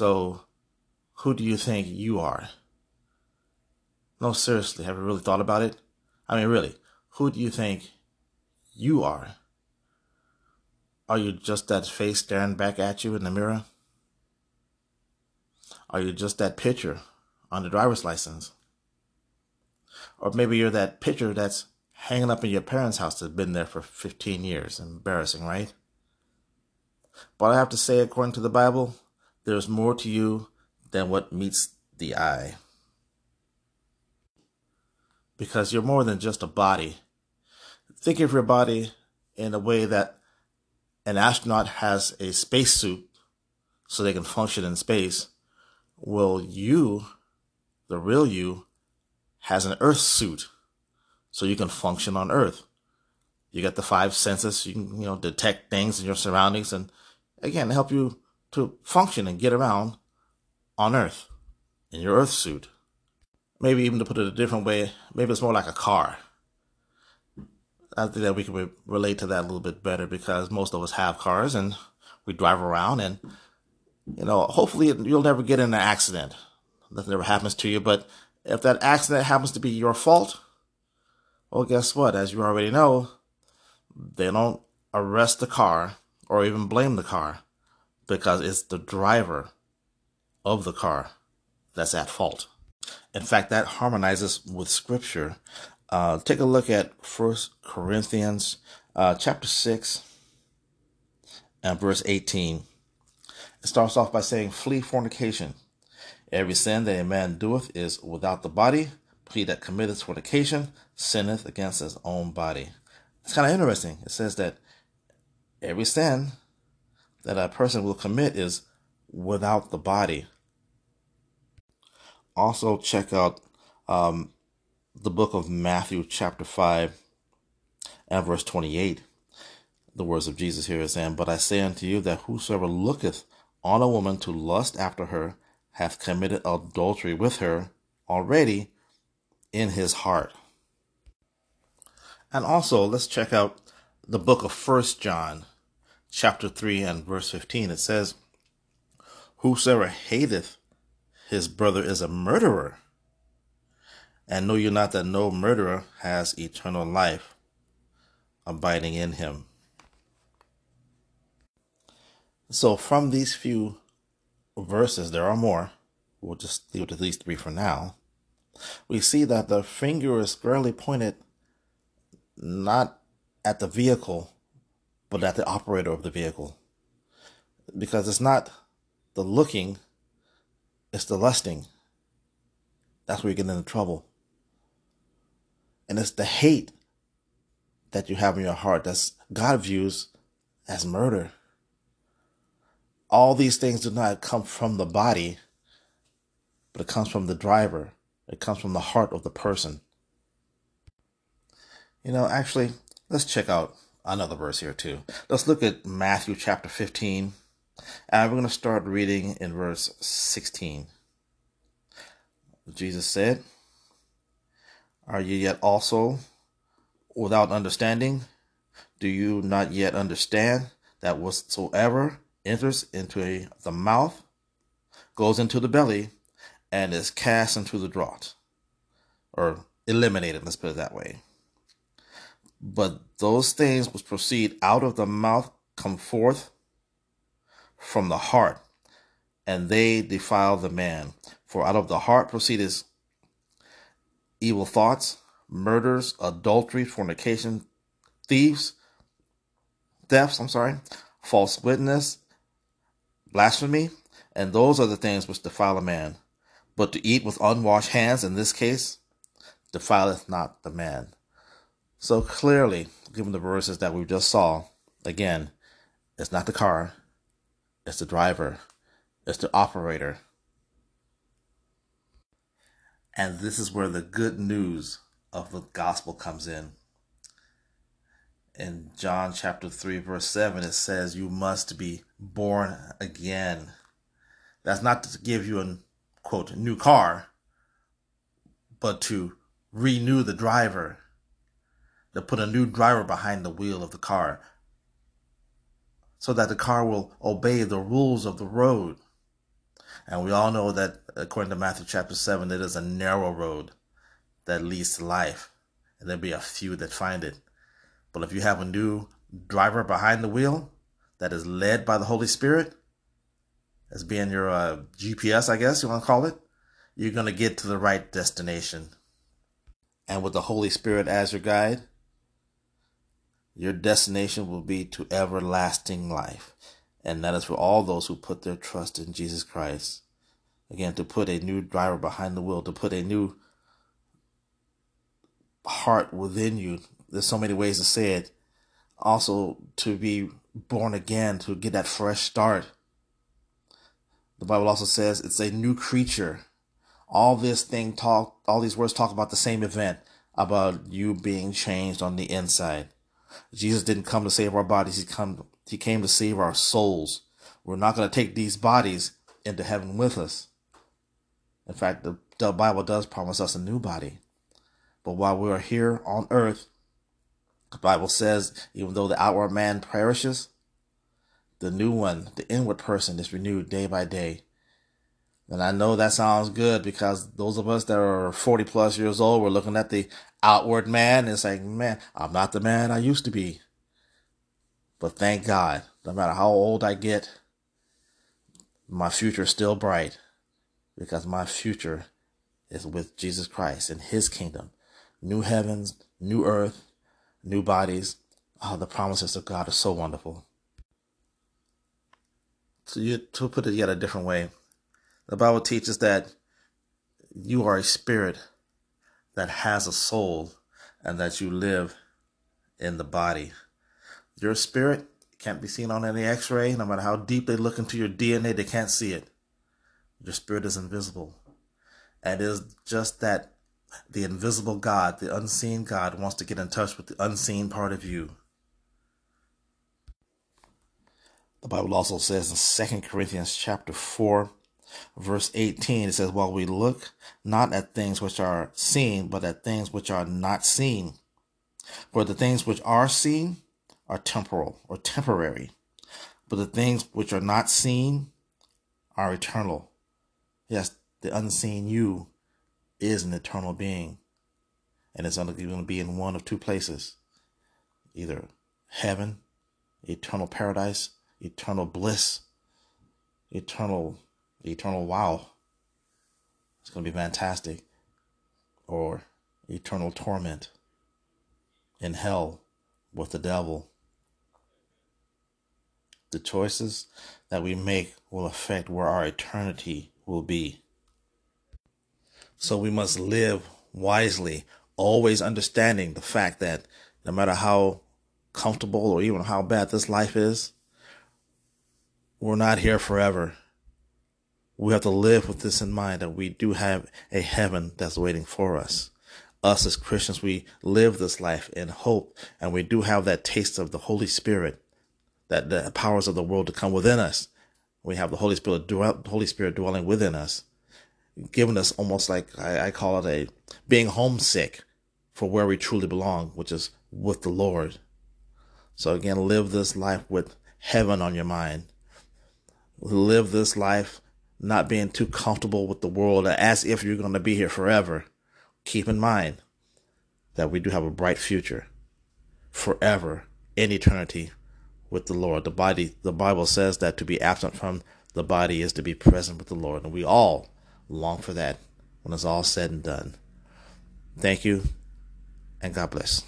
So, who do you think you are? No, seriously, have you really thought about it? I mean, really, who do you think you are? Are you just that face staring back at you in the mirror? Are you just that picture on the driver's license? Or maybe you're that picture that's hanging up in your parents' house that's been there for 15 years. Embarrassing, right? But I have to say, according to the Bible, there's more to you than what meets the eye. Because you're more than just a body. Think of your body in a way that an astronaut has a spacesuit so they can function in space. Well, you, the real you, has an earth suit so you can function on earth. You got the five senses. You can, detect things in your surroundings and, again, help you to function and get around on earth in your earth suit. Maybe even to put it a different way, maybe it's more like a car. I think that we can relate to that a little bit better because most of us have cars and we drive around and, hopefully you'll never get in an accident. Nothing ever happens to you, but if that accident happens to be your fault, well, guess what? As you already know, they don't arrest the car or even blame the car because it's the driver of the car that's at fault. In fact, that harmonizes with Scripture. Take a look at 1 Corinthians chapter 6 and verse 18. It starts off by saying, "Flee fornication. Every sin that a man doeth is without the body, but he that committeth fornication sinneth against his own body." It's kind of interesting. It says that every sin that a person will commit is without the body. Also check out the book of Matthew chapter 5 and verse 28. The words of Jesus here is saying, "But I say unto you that whosoever looketh on a woman to lust after her hath committed adultery with her already in his heart." And also, let's check out the book of 1 John, chapter 3 and verse 15. It says, "Whosoever hateth his brother is a murderer. And know you not that no murderer has eternal life abiding in him?" So from these few verses, there are more. We'll just deal with these three for now. We see that the finger is squarely pointed not at the vehicle, but at the operator of the vehicle. Because it's not the looking, it's the lusting. That's where you get into trouble. And it's the hate that you have in your heart that God views as murder. All these things do not come from the body, but it comes from the driver. It comes from the heart of the person. Actually, let's check out another verse here too. Let's look at Matthew chapter 15. And we're going to start reading in verse 16. Jesus said, "Are ye yet also without understanding? Do you not yet understand that whatsoever enters into the mouth goes into the belly and is cast into the draught," or eliminated, let's put it that way. "But those things which proceed out of the mouth come forth from the heart, and they defile the man. For out of the heart proceedeth evil thoughts, murders, adultery, fornication, thefts, false witness, blasphemy, and those are the things which defile a man. But to eat with unwashed hands, in this case, defileth not the man." So clearly, given the verses that we just saw, again, it's not the car, it's the driver, it's the operator. And this is where the good news of the gospel comes in. In John chapter 3, verse 7, it says, "You must be born again." That's not to give you an quote, new car, but to renew the driver, to put a new driver behind the wheel of the car so that the car will obey the rules of the road, And we all know that according to Matthew chapter 7, it is a narrow road that leads to life, and there'll be a few that find it. But if you have a new driver behind the wheel that is led by the Holy Spirit, as being your GPS, I guess you want to call it, you're going to get to the right destination. And with the Holy Spirit as your guide, your destination will be to everlasting life. And that is for all those who put their trust in Jesus Christ. Again, to put a new driver behind the wheel, to put a new heart within you. There's so many ways to say it. Also, to be born again, to get that fresh start. The Bible also says it's a new creature. All these words talk about the same event, about you being changed on the inside. Jesus didn't come to save our bodies. He came to save our souls. We're not going to take these bodies into heaven with us. In fact, the Bible does promise us a new body. But while we are here on earth, the Bible says, even though the outward man perishes, the new one, the inward person, is renewed day by day. And I know that sounds good, because those of us that are 40 plus years old, we're looking at the outward man and saying, man, I'm not the man I used to be. But thank God, no matter how old I get, my future is still bright, because my future is with Jesus Christ and his kingdom. New heavens, new earth, new bodies. Oh, the promises of God are so wonderful. To put it yet a different way, the Bible teaches that you are a spirit that has a soul, and that you live in the body. Your spirit can't be seen on any x-ray. No matter how deep they look into your DNA, they can't see it. Your spirit is invisible. And it is just that the invisible God, the unseen God, wants to get in touch with the unseen part of you. The Bible also says in 2 Corinthians chapter 4, verse 18, it says, while we look not at things which are seen, but at things which are not seen. For the things which are seen are temporal or temporary, but the things which are not seen are eternal. Yes, the unseen you is an eternal being. And it's only going to be in one of two places, either heaven, eternal paradise, eternal bliss, eternal wow, it's going to be fantastic, or eternal torment in hell with the devil. The choices that we make will affect where our eternity will be. So we must live wisely, always understanding the fact that no matter how comfortable or even how bad this life is, we're not here forever. We have to live with this in mind, that we do have a heaven that's waiting for us. Us as Christians, we live this life in hope, and we do have that taste of the Holy Spirit, that the powers of the world to come within us. We have the Holy Spirit, dwelling within us, giving us almost like, I call it being homesick for where we truly belong, which is with the Lord. So again, live this life with heaven on your mind. Live this life not being too comfortable with the world as if you're going to be here forever. Keep in mind that we do have a bright future forever in eternity with the Lord. The Bible says that to be absent from the body is to be present with the Lord. And we all long for that when it's all said and done. Thank you, and God bless.